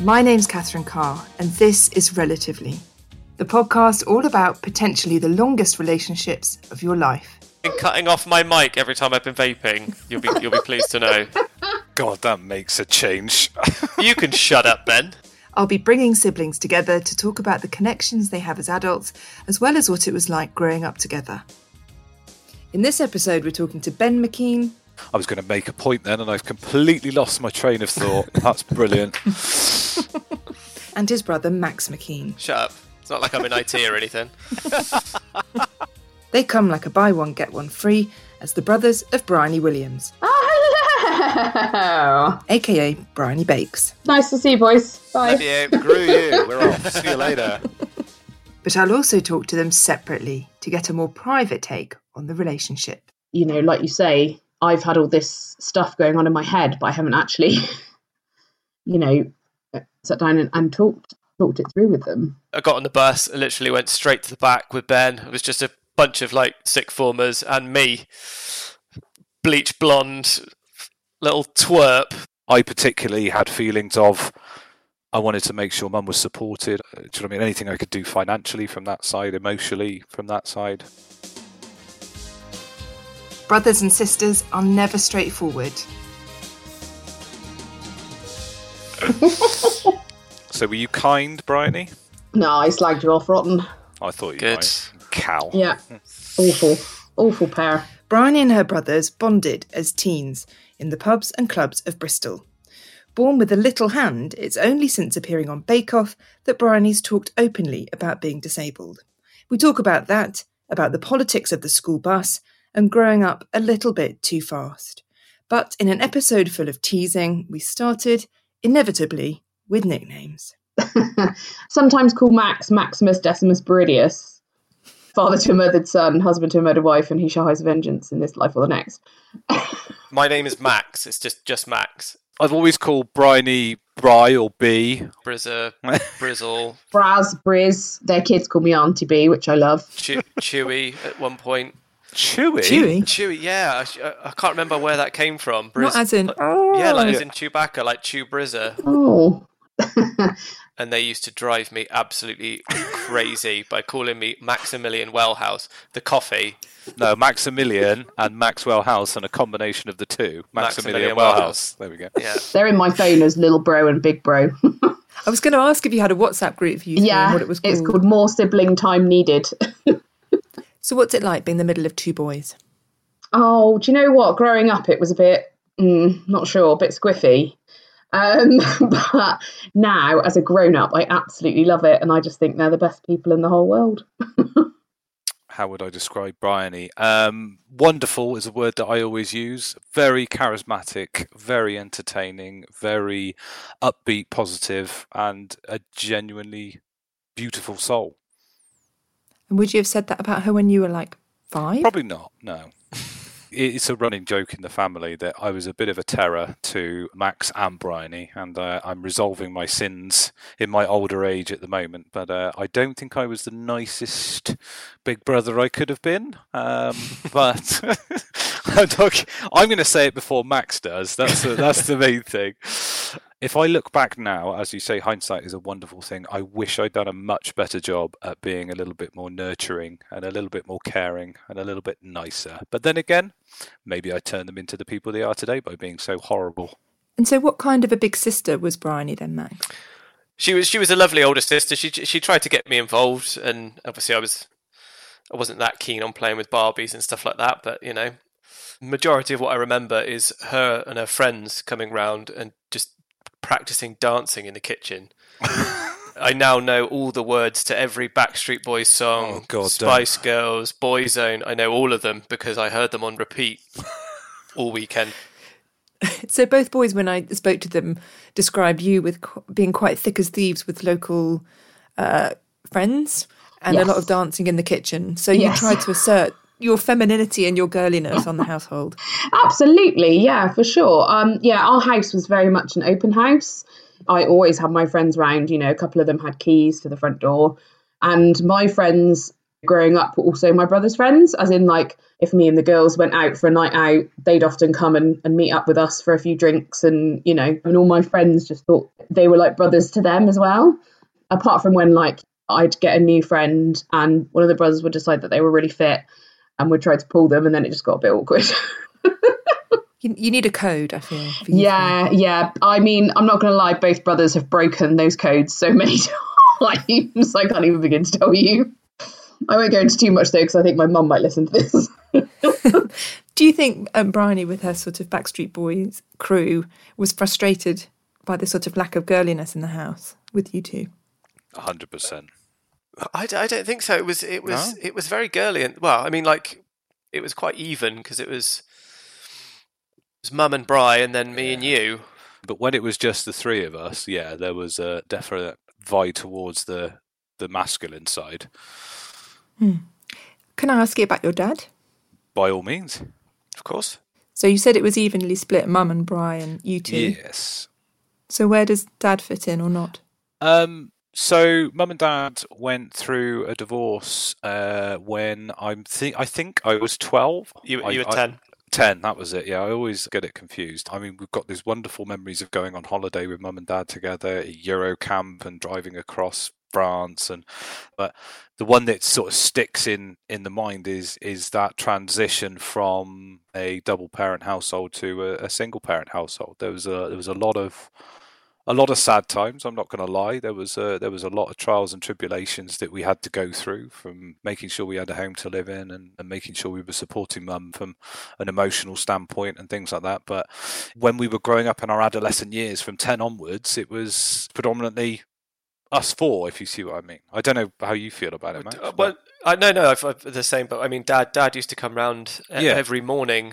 My name's Catherine Carr, and this is Relatively, the podcast all about potentially the longest relationships of your life. I've been cutting off my mic every time I've been vaping. You'll be pleased to know. God, that makes a change. You can shut up, Ben. I'll be bringing siblings together to talk about the connections they have as adults, as well as what it was like growing up together. In this episode, we're talking to Ben McKean. I was going to make a point then, and I've completely lost my train of thought. That's brilliant. And his brother, Max McKean. Shut up. It's not like I'm in IT or anything. They come like a buy one, get one free as the brothers of Bryony Williams. Oh, hello! AKA Bryony Bakes. Nice to see you, boys. Bye. Love you. Grew you. We're off. See you later. But I'll also talk to them separately to get a more private take on the relationship. You know, like you say, I've had all this stuff going on in my head, but I haven't actually, you know, sat down and talked it through with them. I got on the bus, I literally went straight to the back with Ben. It was just a bunch of like sixth formers and me, bleach blonde, little twerp. I particularly had feelings of, I wanted to make sure Mum was supported. Do you know what I mean? Anything I could do financially from that side, emotionally from that side. Brothers and sisters are never straightforward. So were you kind, Bryony? No, I slagged you off rotten. I thought you might. Cow. Yeah. Awful. Awful pair. Bryony and her brothers bonded as teens in the pubs and clubs of Bristol. Born with a little hand, it's only since appearing on Bake Off that Bryony's talked openly about being disabled. We talk about that, about the politics of the school bus, and growing up a little bit too fast. But in an episode full of teasing, we started, inevitably, with nicknames. Sometimes called Max, Maximus, Decimus, Meridius. Father to a murdered son, husband to a murdered wife, and he shall have vengeance in this life or the next. My name is Max. It's just Max. I've always called Bryony Bry or B. Brizzle. Briz. Their kids call me Auntie B, which I love. Chewy at one point. Chewy, yeah. I can't remember where that came from. Not as in... Oh. Yeah, like as in Chewbacca, like Chew Brizzer. Oh. And they used to drive me absolutely crazy by calling me Maximilian Wellhouse, the coffee. No, Maximilian and Maxwell House, and a combination of the two. Maximilian Wellhouse. There we go. Yeah. They're in my phone as Little Bro and Big Bro. I was going to ask if you had a WhatsApp group for you. Yeah, what it was called. It's called More Sibling Time Needed. So what's it like being the middle of two boys? Oh, do you know what? Growing up, it was a bit, not sure, a bit squiffy. But now, as a grown-up, I absolutely love it. And I just think they're the best people in the whole world. How would I describe Bryony? Wonderful is a word that I always use. Very charismatic, very entertaining, very upbeat, positive, and a genuinely beautiful soul. And would you have said that about her when you were like 5? Probably not, no. It's a running joke in the family that I was a bit of a terror to Max and Bryony, and I'm resolving my sins in my older age at the moment. But I don't think I was the nicest big brother I could have been. But I'm going to say it before Max does. That's the main thing. If I look back now, as you say, hindsight is a wonderful thing. I wish I'd done a much better job at being a little bit more nurturing and a little bit more caring and a little bit nicer. But then again, maybe I turned them into the people they are today by being so horrible. And so what kind of a big sister was Bryony then, Max? She was a lovely older sister. She tried to get me involved, and obviously I wasn't that keen on playing with Barbies and stuff like that, but you know, majority of what I remember is her and her friends coming round and just practicing dancing in the kitchen. I now know all the words to every Backstreet Boys song, Spice Girls, Boyzone. I know all of them because I heard them on repeat all weekend. So both boys, when I spoke to them, described you with being quite thick as thieves with local friends and a lot of dancing in the kitchen. So you tried to assert your femininity and your girliness on the household. Absolutely, yeah, for sure. Our house was very much an open house. I always had my friends round, you know, a couple of them had keys to the front door. And my friends growing up were also my brother's friends, as in, like, if me and the girls went out for a night out, they'd often come and meet up with us for a few drinks. And, you know, and all my friends just thought they were like brothers to them as well. Apart from when, like, I'd get a new friend and one of the brothers would decide that they were really fit and would try to pull them. And then it just got a bit awkward. You need a code, I feel. Yeah. I mean, I'm not going to lie. Both brothers have broken those codes so many times. I can't even begin to tell you. I won't go into too much, though, because I think my mum might listen to this. Do you think Bryony, with her sort of Backstreet Boys crew, was frustrated by the sort of lack of girliness in the house with you two? 100%. I don't think so. It was very girly. And, well, I mean, like, it was quite even because it was Mum and Bri and then me and you. But when it was just the three of us, there was a definite vie towards the masculine side. Hmm. Can I ask you about your dad? By all means, of course. So you said it was evenly split, Mum and Bri and you two. Yes. So where does Dad fit in or not? So Mum and Dad went through a divorce when I think I was 12. You were 10. 10, that was it. Yeah, I always get it confused. I mean, we've got these wonderful memories of going on holiday with Mum and Dad together, Euro camp and driving across France, but the one that sort of sticks in the mind is that transition from a double parent household to a single parent household. There was a lot of sad times, I'm not going to lie. There was a lot of trials and tribulations that we had to go through, from making sure we had a home to live in and making sure we were supporting Mum from an emotional standpoint and things like that. But when we were growing up in our adolescent years, from 10 onwards, it was predominantly us four, if you see what I mean. I don't know how you feel about it, Max. Well, I'm the same, but I mean, Dad used to come round every morning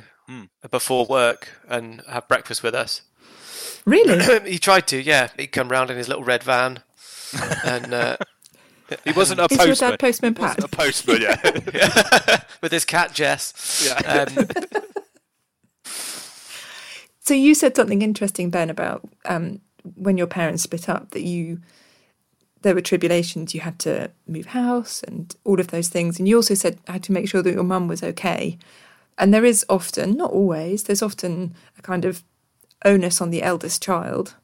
before work and have breakfast with us. Really? He tried to, yeah. He'd come round in his little red van. And he wasn't a postman. Is your dad Postman Pat? He wasn't a postman, yeah. With his cat, Jess. Yeah. So you said something interesting, Ben, about when your parents split up, that there were tribulations. You had to move house and all of those things. And you also said I had to make sure that your mum was okay. And there is often, not always, there's often a kind of onus on the eldest child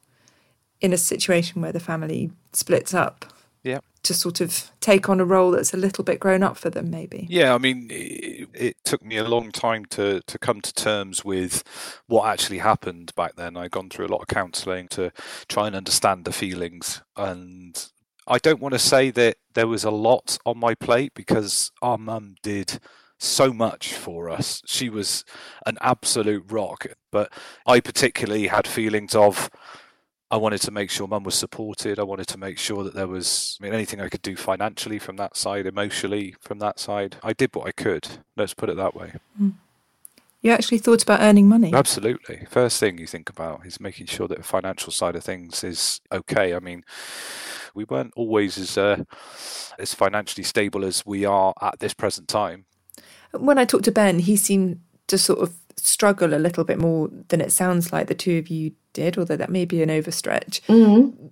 in a situation where the family splits up to sort of take on a role that's a little bit grown up for them, maybe. Yeah, I mean, it took me a long time to come to terms with what actually happened back then. I'd gone through a lot of counselling to try and understand the feelings, and I don't want to say that there was a lot on my plate because our mum did so much for us. She was an absolute rock, but I particularly had feelings of I wanted to make sure Mum was supported. I wanted to make sure that there was anything I could do financially from that side, emotionally from that side. I did what I could, let's put it that way. You actually thought about earning money? Absolutely. First thing you think about is making sure that the financial side of things is okay. I mean, we weren't always as financially stable as we are at this present time. When I talked to Ben, he seemed to sort of struggle a little bit more than it sounds like the two of you did, although that may be an overstretch,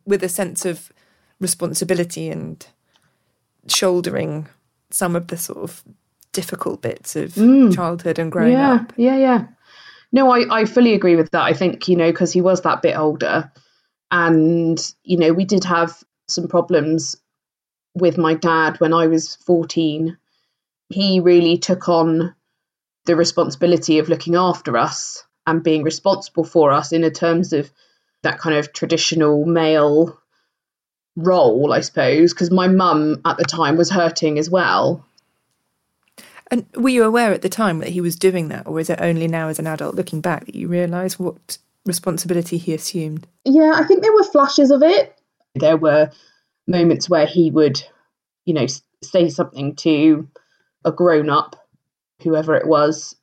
with a sense of responsibility and shouldering some of the sort of difficult bits of childhood and growing up. Yeah. No, I fully agree with that. I think, you know, because he was that bit older and, you know, we did have some problems with my dad when I was 14. He really took on the responsibility of looking after us and being responsible for us in terms of that kind of traditional male role, I suppose, because my mum at the time was hurting as well. And were you aware at the time that he was doing that, or is it only now as an adult looking back that you realise what responsibility he assumed? Yeah, I think there were flashes of it. There were moments where he would, you know, say something to a grown-up, whoever it was,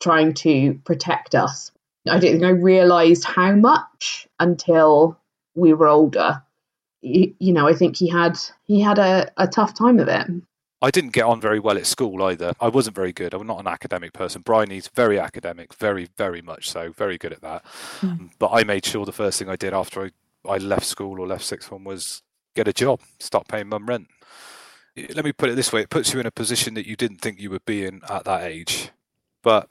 trying to protect us. I don't think I realised how much until we were older. You know, I think he had a tough time of it. I didn't get on very well at school either. I wasn't very good. I'm not an academic person. Bryony's very academic, very, very much so, very good at that. Mm. But I made sure the first thing I did after I left school or left sixth form was get a job, stop paying mum rent. Let me put it this way. It puts you in a position that you didn't think you would be in at that age. But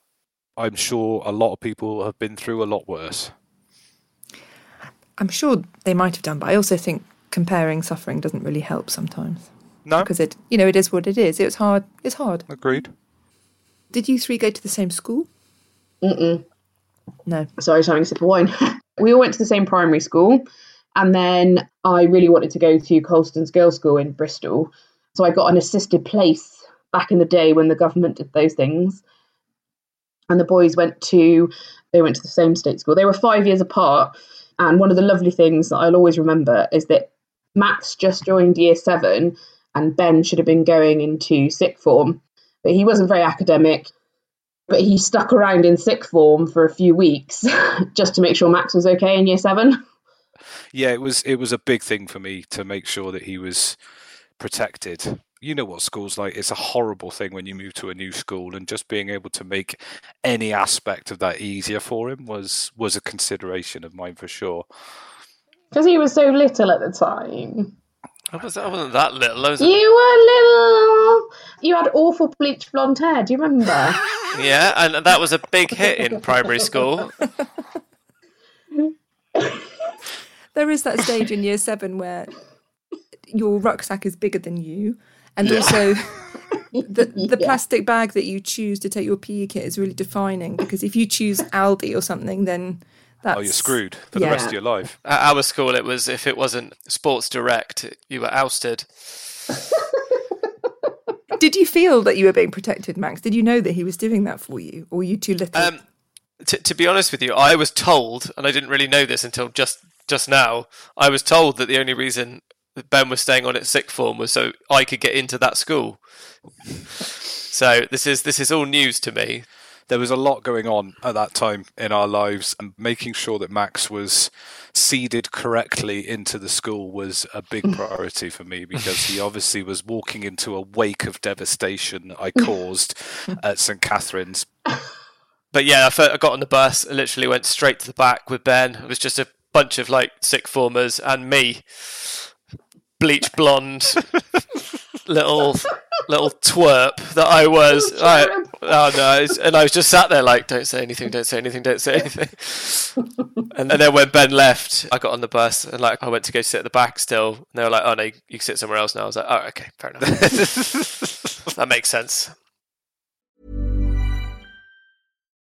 I'm sure a lot of people have been through a lot worse. I'm sure they might have done, but I also think comparing suffering doesn't really help sometimes. No. Because it is what it is. It's hard. It's hard. Agreed. Did you three go to the same school? Mm-mm. No. Sorry, I was having a sip of wine. We all went to the same primary school. And then I really wanted to go to Colston's Girls' School in Bristol. So I got an assisted place back in the day when the government did those things. And the boys went to the same state school. They were 5 years apart. And one of the lovely things that I'll always remember is that Max just joined year 7 and Ben should have been going into sixth form. But he wasn't very academic. But he stuck around in sixth form for a few weeks just to make sure Max was okay in year 7. Yeah, it was a big thing for me to make sure that he was protected. You know what school's like. It's a horrible thing when you move to a new school, and just being able to make any aspect of that easier for him was a consideration of mine for sure. Because he was so little at the time. I wasn't that little. You were little. You had awful bleach blonde hair. Do you remember? Yeah, and that was a big hit in primary school. There is that stage in year 7 where your rucksack is bigger than you, and also the plastic bag that you choose to take your PE kit is really defining, because if you choose Aldi or something, then that's... Oh, you're screwed for the rest of your life. At our school, it was, if it wasn't Sports Direct, you were ousted. Did you feel that you were being protected, Max? Did you know that he was doing that for you, or were you too little? To be honest with you, I was told, and I didn't really know this until just now, I was told that the only reason Ben was staying on at sixth form was so I could get into that school. So this is all news to me. There was a lot going on at that time in our lives, and making sure that Max was seeded correctly into the school was a big priority for me, because he obviously was walking into a wake of devastation I caused at St. Catherine's. But yeah, I got on the bus, I literally went straight to the back with Ben. It was just a bunch of like sixth formers and me. Bleach blonde little twerp that I was. And I was just sat there like, don't say anything. And then when Ben left, I got on the bus and like I went to go sit at the back still. And they were like, oh no, you can sit somewhere else now. I was like, oh, okay, fair enough. That makes sense.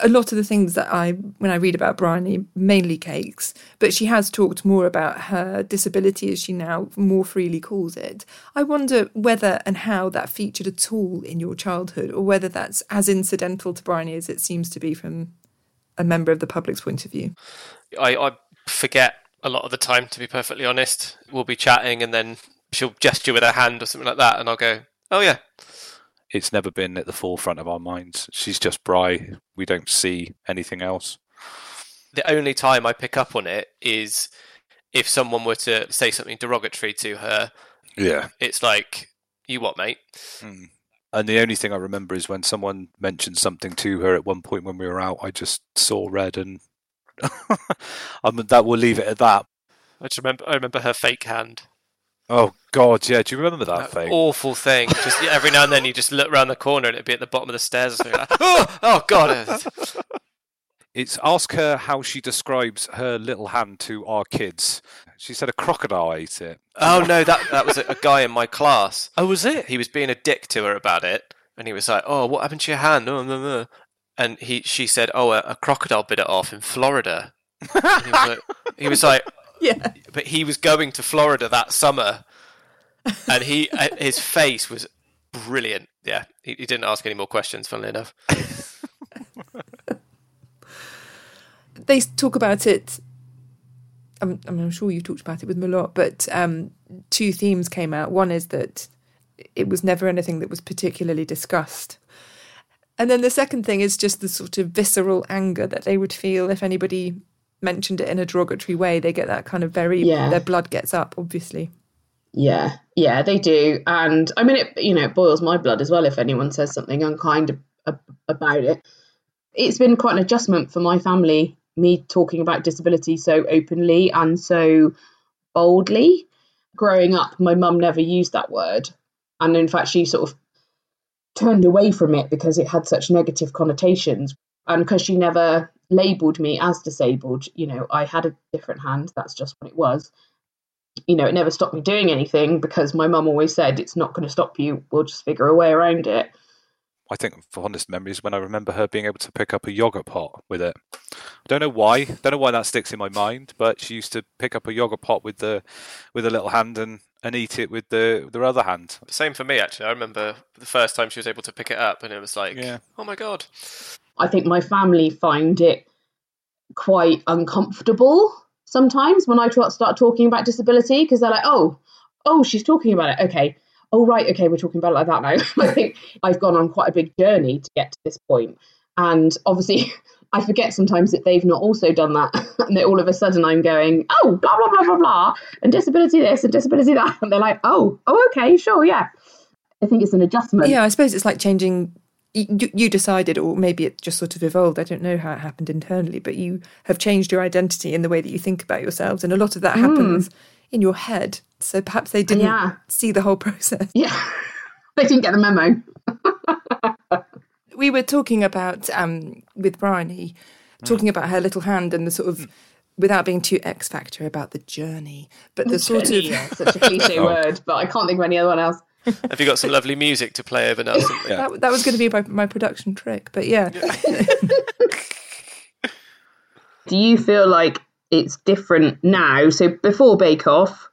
a lot of the things that when I read about Bryony, mainly cakes, but she has talked more about her disability, as she now more freely calls it. I wonder whether and how that featured at all in your childhood, or whether that's as incidental to Bryony as it seems to be from a member of the public's point of view. I forget a lot of the time, to be perfectly honest. We'll be chatting and then she'll gesture with her hand or something like that, and I'll go, oh yeah. It's never been at the forefront of our minds. She's just Bry. We don't see anything else. The only time I pick up on it is if someone were to say something derogatory to her. Yeah. It's like, you what, mate? Mm. And the only thing I remember is when someone mentioned something to her at one point when we were out, I just saw red and that will leave it at that. I remember her fake hand. Oh, God, yeah. Do you remember that thing? Awful thing. Just every now and then you just look around the corner and it'd be at the bottom of the stairs or something like, oh, God. It's ask her how she describes her little hand to our kids. She said a crocodile ate it. Oh, no, that was a guy in my class. Oh, was it? He was being a dick to her about it. And he was like, oh, what happened to your hand? And she said, oh, a crocodile bit it off in Florida. And he was like yeah. But he was going to Florida that summer, and his face was brilliant. Yeah, he didn't ask any more questions, funnily enough. They talk about it, I'm sure you talked about it with Malot, but two themes came out. One is that it was never anything that was particularly discussed. And then the second thing is just the sort of visceral anger that they would feel if anybody mentioned it in a derogatory way. They get that kind of very, their blood gets up, obviously. Yeah, they do. And I mean, it boils my blood as well if anyone says something unkind about it. It's been quite an adjustment for my family, me talking about disability so openly and so boldly. Growing up, my mum never used that word. And in fact, she sort of turned away from it because it had such negative connotations. And because she never labelled me as disabled, I had a different hand. That's just what it was. It never stopped me doing anything because my mum always said, it's not going to stop you. We'll just figure a way around it. I think for honest memories when I remember her being able to pick up a yogurt pot with it. I don't know why that sticks in my mind, but she used to pick up a yogurt pot with a little hand and eat it with the other hand. Same for me, actually. I remember the first time she was able to pick it up and it was like, Oh my God. I think my family find it quite uncomfortable sometimes when I start talking about disability because they're like, oh, she's talking about it. Okay. Oh, right, okay, we're talking about it like that now. I think I've gone on quite a big journey to get to this point. And obviously, I forget sometimes that they've not also done that. And that all of a sudden I'm going, oh, blah, blah, blah, blah, blah. And disability this and disability that. And they're like, oh, okay, sure, yeah. I think it's an adjustment. Yeah, I suppose it's like changing. You decided, or maybe it just sort of evolved. I don't know how it happened internally, but you have changed your identity in the way that you think about yourselves. And a lot of that happens in your head. So perhaps they didn't see the whole process. Yeah, they didn't get the memo. We were talking about, with Bryony, talking about her little hand and the sort of, without being too X-Factor about the journey, but the sort journey, of... Yeah, such a cliche word, but I can't think of anyone else. Have you got some lovely music to play over now? Yeah. That was going to be my production trick, but yeah. Do you feel like it's different now? So before Bake Off,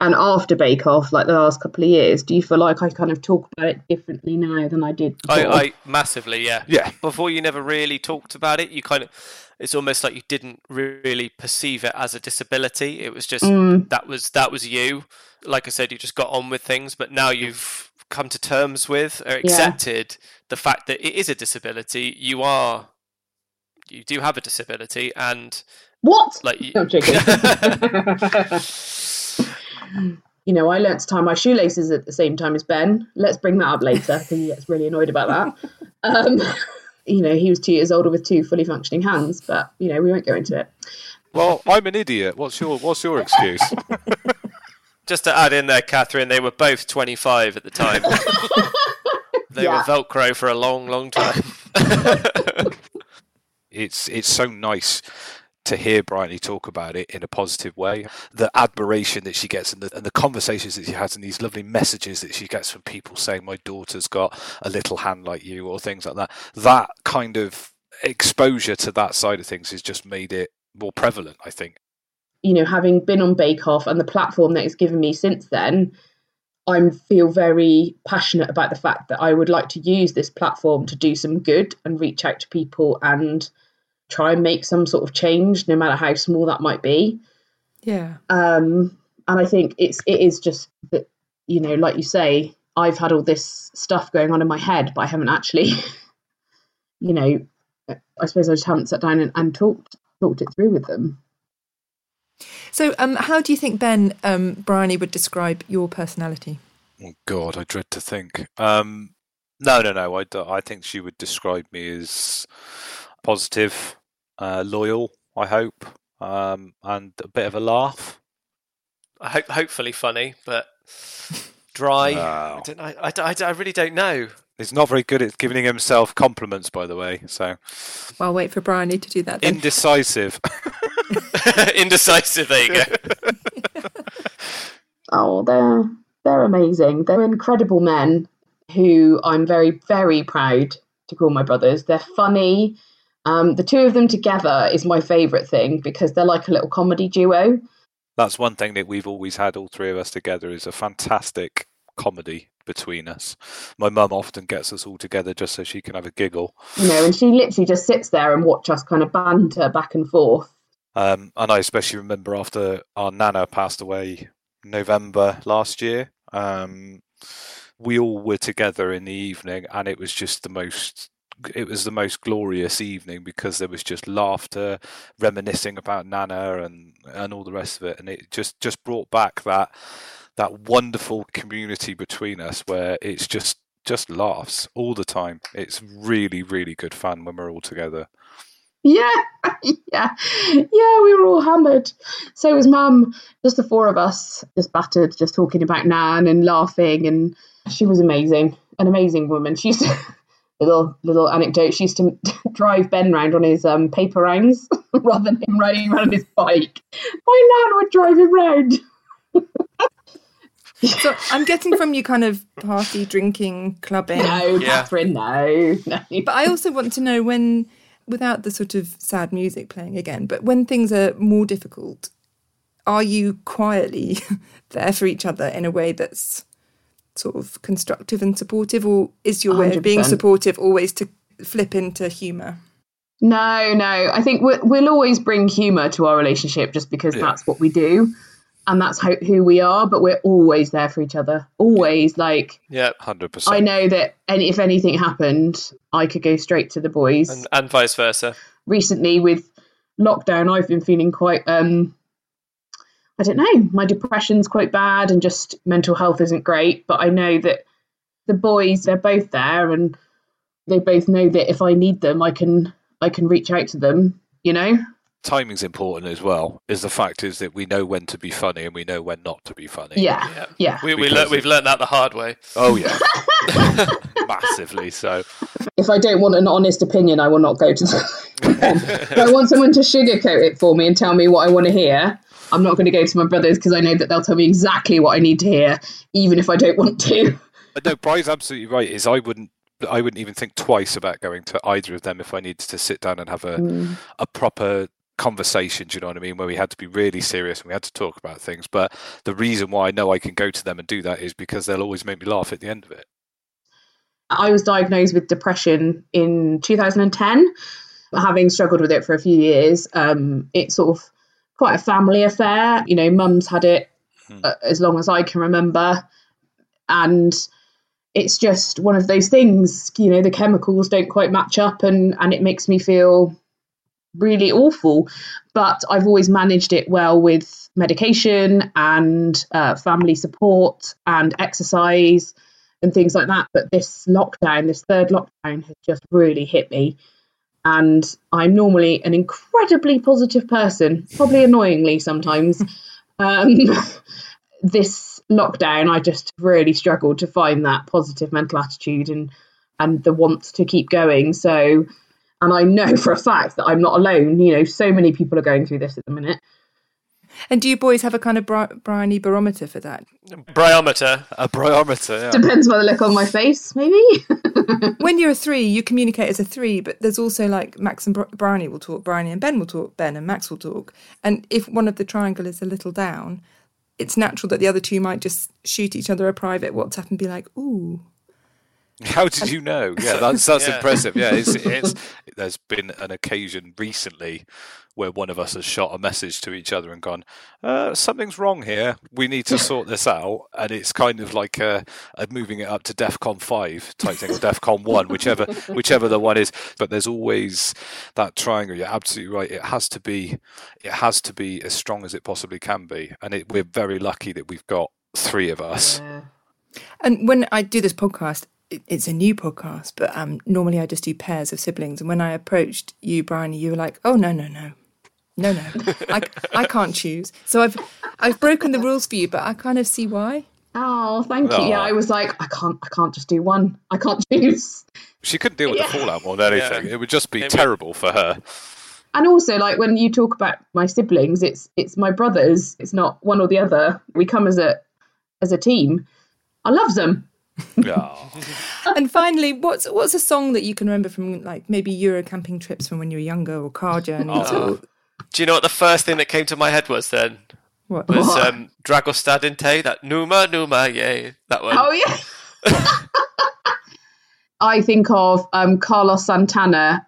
and after Bake Off, like the last couple of years, do you feel like I kind of talk about it differently now than I did before? I massively, yeah. Yeah. Before you never really talked about it. You kind of, it's almost like you didn't really perceive it as a disability. It was just that was you. Like I said, you just got on with things, but now you've come to terms with or accepted the fact that it is a disability. You do have a disability, and what? Like you... No, I'm joking. I learnt to tie my shoelaces at the same time as Ben. Let's bring that up later because he gets really annoyed about that. He was 2 years older with two fully functioning hands, but we won't go into it. Well, I'm an idiot. What's your excuse? Just to add in there, Catherine, they were both 25 at the time. They were Velcro for a long, long time. It's so nice to hear Bryony talk about it in a positive way. The admiration that she gets and the conversations that she has and these lovely messages that she gets from people saying, my daughter's got a little hand like you, or things like that. That kind of exposure to that side of things has just made it more prevalent, I think. Having been on Bake Off and the platform that it's given me since then, I feel very passionate about the fact that I would like to use this platform to do some good and reach out to people and try and make some sort of change, no matter how small that might be. Yeah. And I think it is just that, like you say, I've had all this stuff going on in my head, but I haven't actually, I suppose I just haven't sat down and talked it through with them. So how do you think, Ben, Bryony would describe your personality? Oh, God, I dread to think. No. I think she would describe me as positive, loyal, I hope, and a bit of a laugh. hopefully funny, but dry. Wow. I really don't know. He's not very good at giving himself compliments, by the way. So, well, wait for Bryony to do that then. Indecisive. Indecisive, there you go. Oh, they're amazing. They're incredible men who I'm very, very proud to call my brothers. They're funny. The two of them together is my favourite thing because they're like a little comedy duo. That's one thing that we've always had, all three of us together, is a fantastic comedy between us. My mum often gets us all together just so she can have a giggle. You know, and she literally just sits there and watch us kind of banter back and forth. And I especially remember after our Nana passed away November last year, we all were together in the evening, and it was just the most glorious evening because there was just laughter, reminiscing about Nana and all the rest of it. And it just brought back that wonderful community between us where it's just laughs all the time. It's really, really good fun when we're all together. Yeah, we were all hammered. So was Mum, just the four of us, just battered, just talking about Nan and laughing. And she was amazing, an amazing woman. She used to, little anecdote, she used to drive Ben round on his paper rounds rather than him riding around on his bike. My Nan would drive him round. So I'm getting from you kind of party, drinking, clubbing. No, Catherine, no. But I also want to know when... without the sort of sad music playing again, but when things are more difficult, are you quietly there for each other in a way that's sort of constructive and supportive, or is your 100%. Way of being supportive always to flip into humour? No. I think we'll always bring humour to our relationship just because that's what we do and that's who we are, but we're always there for each other. Always, like... Yeah, 100%. I know that if anything happened, I could go straight to the boys. And vice versa. Recently, with lockdown, I've been feeling quite... I don't know, my depression's quite bad and just mental health isn't great, but I know that the boys, they're both there and they both know that if I need them, I can reach out to them, you know? Timing's important as well. Is the fact is that we know when to be funny and we know when not to be funny. Yeah. We've learned that the hard way. Oh yeah, massively. So if I don't want an honest opinion, I will not go to them. If I want someone to sugarcoat it for me and tell me what I want to hear, I'm not going to go to my brothers because I know that they'll tell me exactly what I need to hear, even if I don't want to. But no, Bri's absolutely right. Is I wouldn't even think twice about going to either of them if I needed to sit down and have a proper conversation, do you know what I mean, where we had to be really serious and we had to talk about things. But the reason why I know I can go to them and do that is because they'll always make me laugh at the end of it. I was diagnosed with depression in 2010, having struggled with it for a few years. It's sort of quite a family affair. You know, Mum's had it as long as I can remember. And it's just one of those things, you know, the chemicals don't quite match up and it makes me feel really awful, but I've always managed it well with medication and family support and exercise and things like that. But this third lockdown has just really hit me, and I'm normally an incredibly positive person, probably annoyingly sometimes. This lockdown I just really struggled to find that positive mental attitude and the want to keep going. So, and I know for a fact that I'm not alone. You know, so many people are going through this at the minute. And do you boys have a kind of Bryony barometer for that? A bryometer, yeah. Depends by the look on my face, maybe. When you're a three, you communicate as a three, but there's also like Max and Bryony will talk, Bryony and Ben will talk, Ben and Max will talk. And if one of the triangle is a little down, it's natural that the other two might just shoot each other a private WhatsApp and be like, ooh. How did you know? Yeah, that's impressive. Yeah, it's there's been an occasion recently where one of us has shot a message to each other and gone, something's wrong here. We need to sort this out. And it's kind of like moving it up to DEFCON 5 type thing, or DEFCON 1, whichever the one is. But there's always that triangle. You're absolutely right. It has to be as strong as it possibly can be. And we're very lucky that we've got three of us. Yeah. And when I do this podcast, it's a new podcast, but normally I just do pairs of siblings. And when I approached you, Bryony, you were like, oh, no. No. I can't choose. So I've broken the rules for you, but I kind of see why. Oh, thank you. Yeah, I was like, I can't just do one. I can't choose. She couldn't deal with the fallout more than anything. Yeah. It would just be terrible for her. And also, like, when you talk about my siblings, it's my brothers. It's not one or the other. We come as a team. I love them. And finally, what's a song that you can remember from, like, maybe Euro camping trips from when you were younger, or car journeys? Oh. Do you know what the first thing that came to my head was then? What? Was Dragostadinte, that Numa, yay, that one. Oh, yeah. I think of Carlos Santana.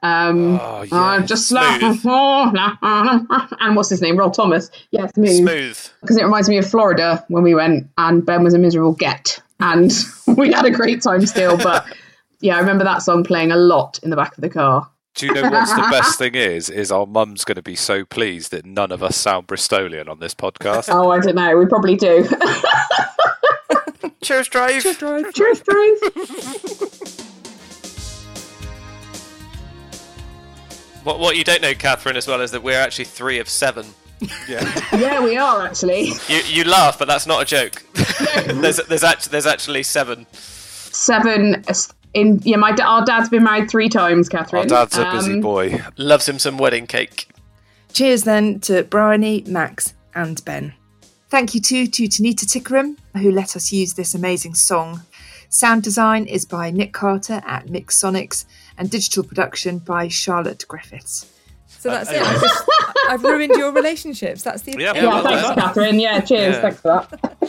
Just like, and what's his name? Rob Thomas. Yeah, Smooth. Because it reminds me of Florida when we went, and Ben was a miserable get. And we had a great time still. But yeah, I remember that song playing a lot in the back of the car. Do you know what's the best thing is our mum's going to be so pleased that none of us sound Bristolian on this podcast. Oh, I don't know. We probably do. Cheers, Drive. Cheers, Drive. Cheers, Drive. What you don't know, Catherine, as well, is that we're actually 3 of 7. Yeah, we are actually. You laugh, but that's not a joke. No. There's actually 7. 7... our dad's been married 3 times, Catherine. Our dad's a busy boy. Loves him some wedding cake. Cheers then to Bryony, Max and Ben. Thank you too to Tanita Tikram, who let us use this amazing song. Sound design is by Nick Carter at Mixonics, and digital production by Charlotte Griffiths. So that's it. I've ruined your relationships. That's the... Yeah, thanks, Catherine. Yeah, cheers. Yeah. Thanks for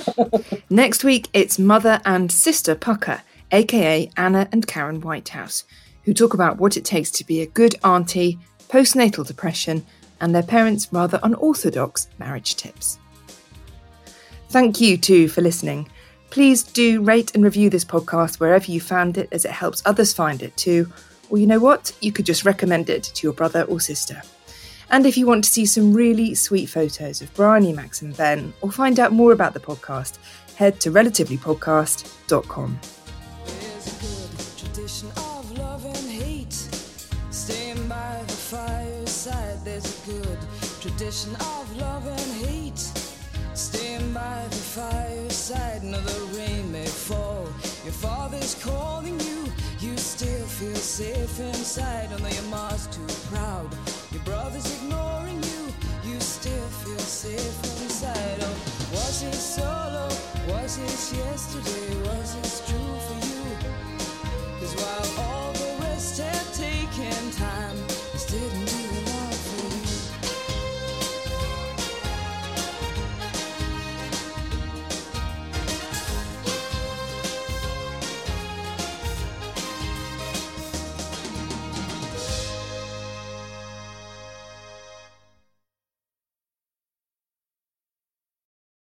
that. Next week, it's mother and sister Pucker, aka Anna and Karen Whitehouse, who talk about what it takes to be a good auntie, postnatal depression, and their parents' rather unorthodox marriage tips. Thank you too for listening. Please do rate and review this podcast wherever you found it, as it helps others find it too. Or you know what? You could just recommend it to your brother or sister. And if you want to see some really sweet photos of Bryony, Max and Ben, or find out more about the podcast, head to relativelypodcast.com. Of love and hate, staying by the fireside. There's a good tradition of love and hate, staying by the fireside. Now the rain may fall, your father's calling you, you still feel safe inside. Although your mom's too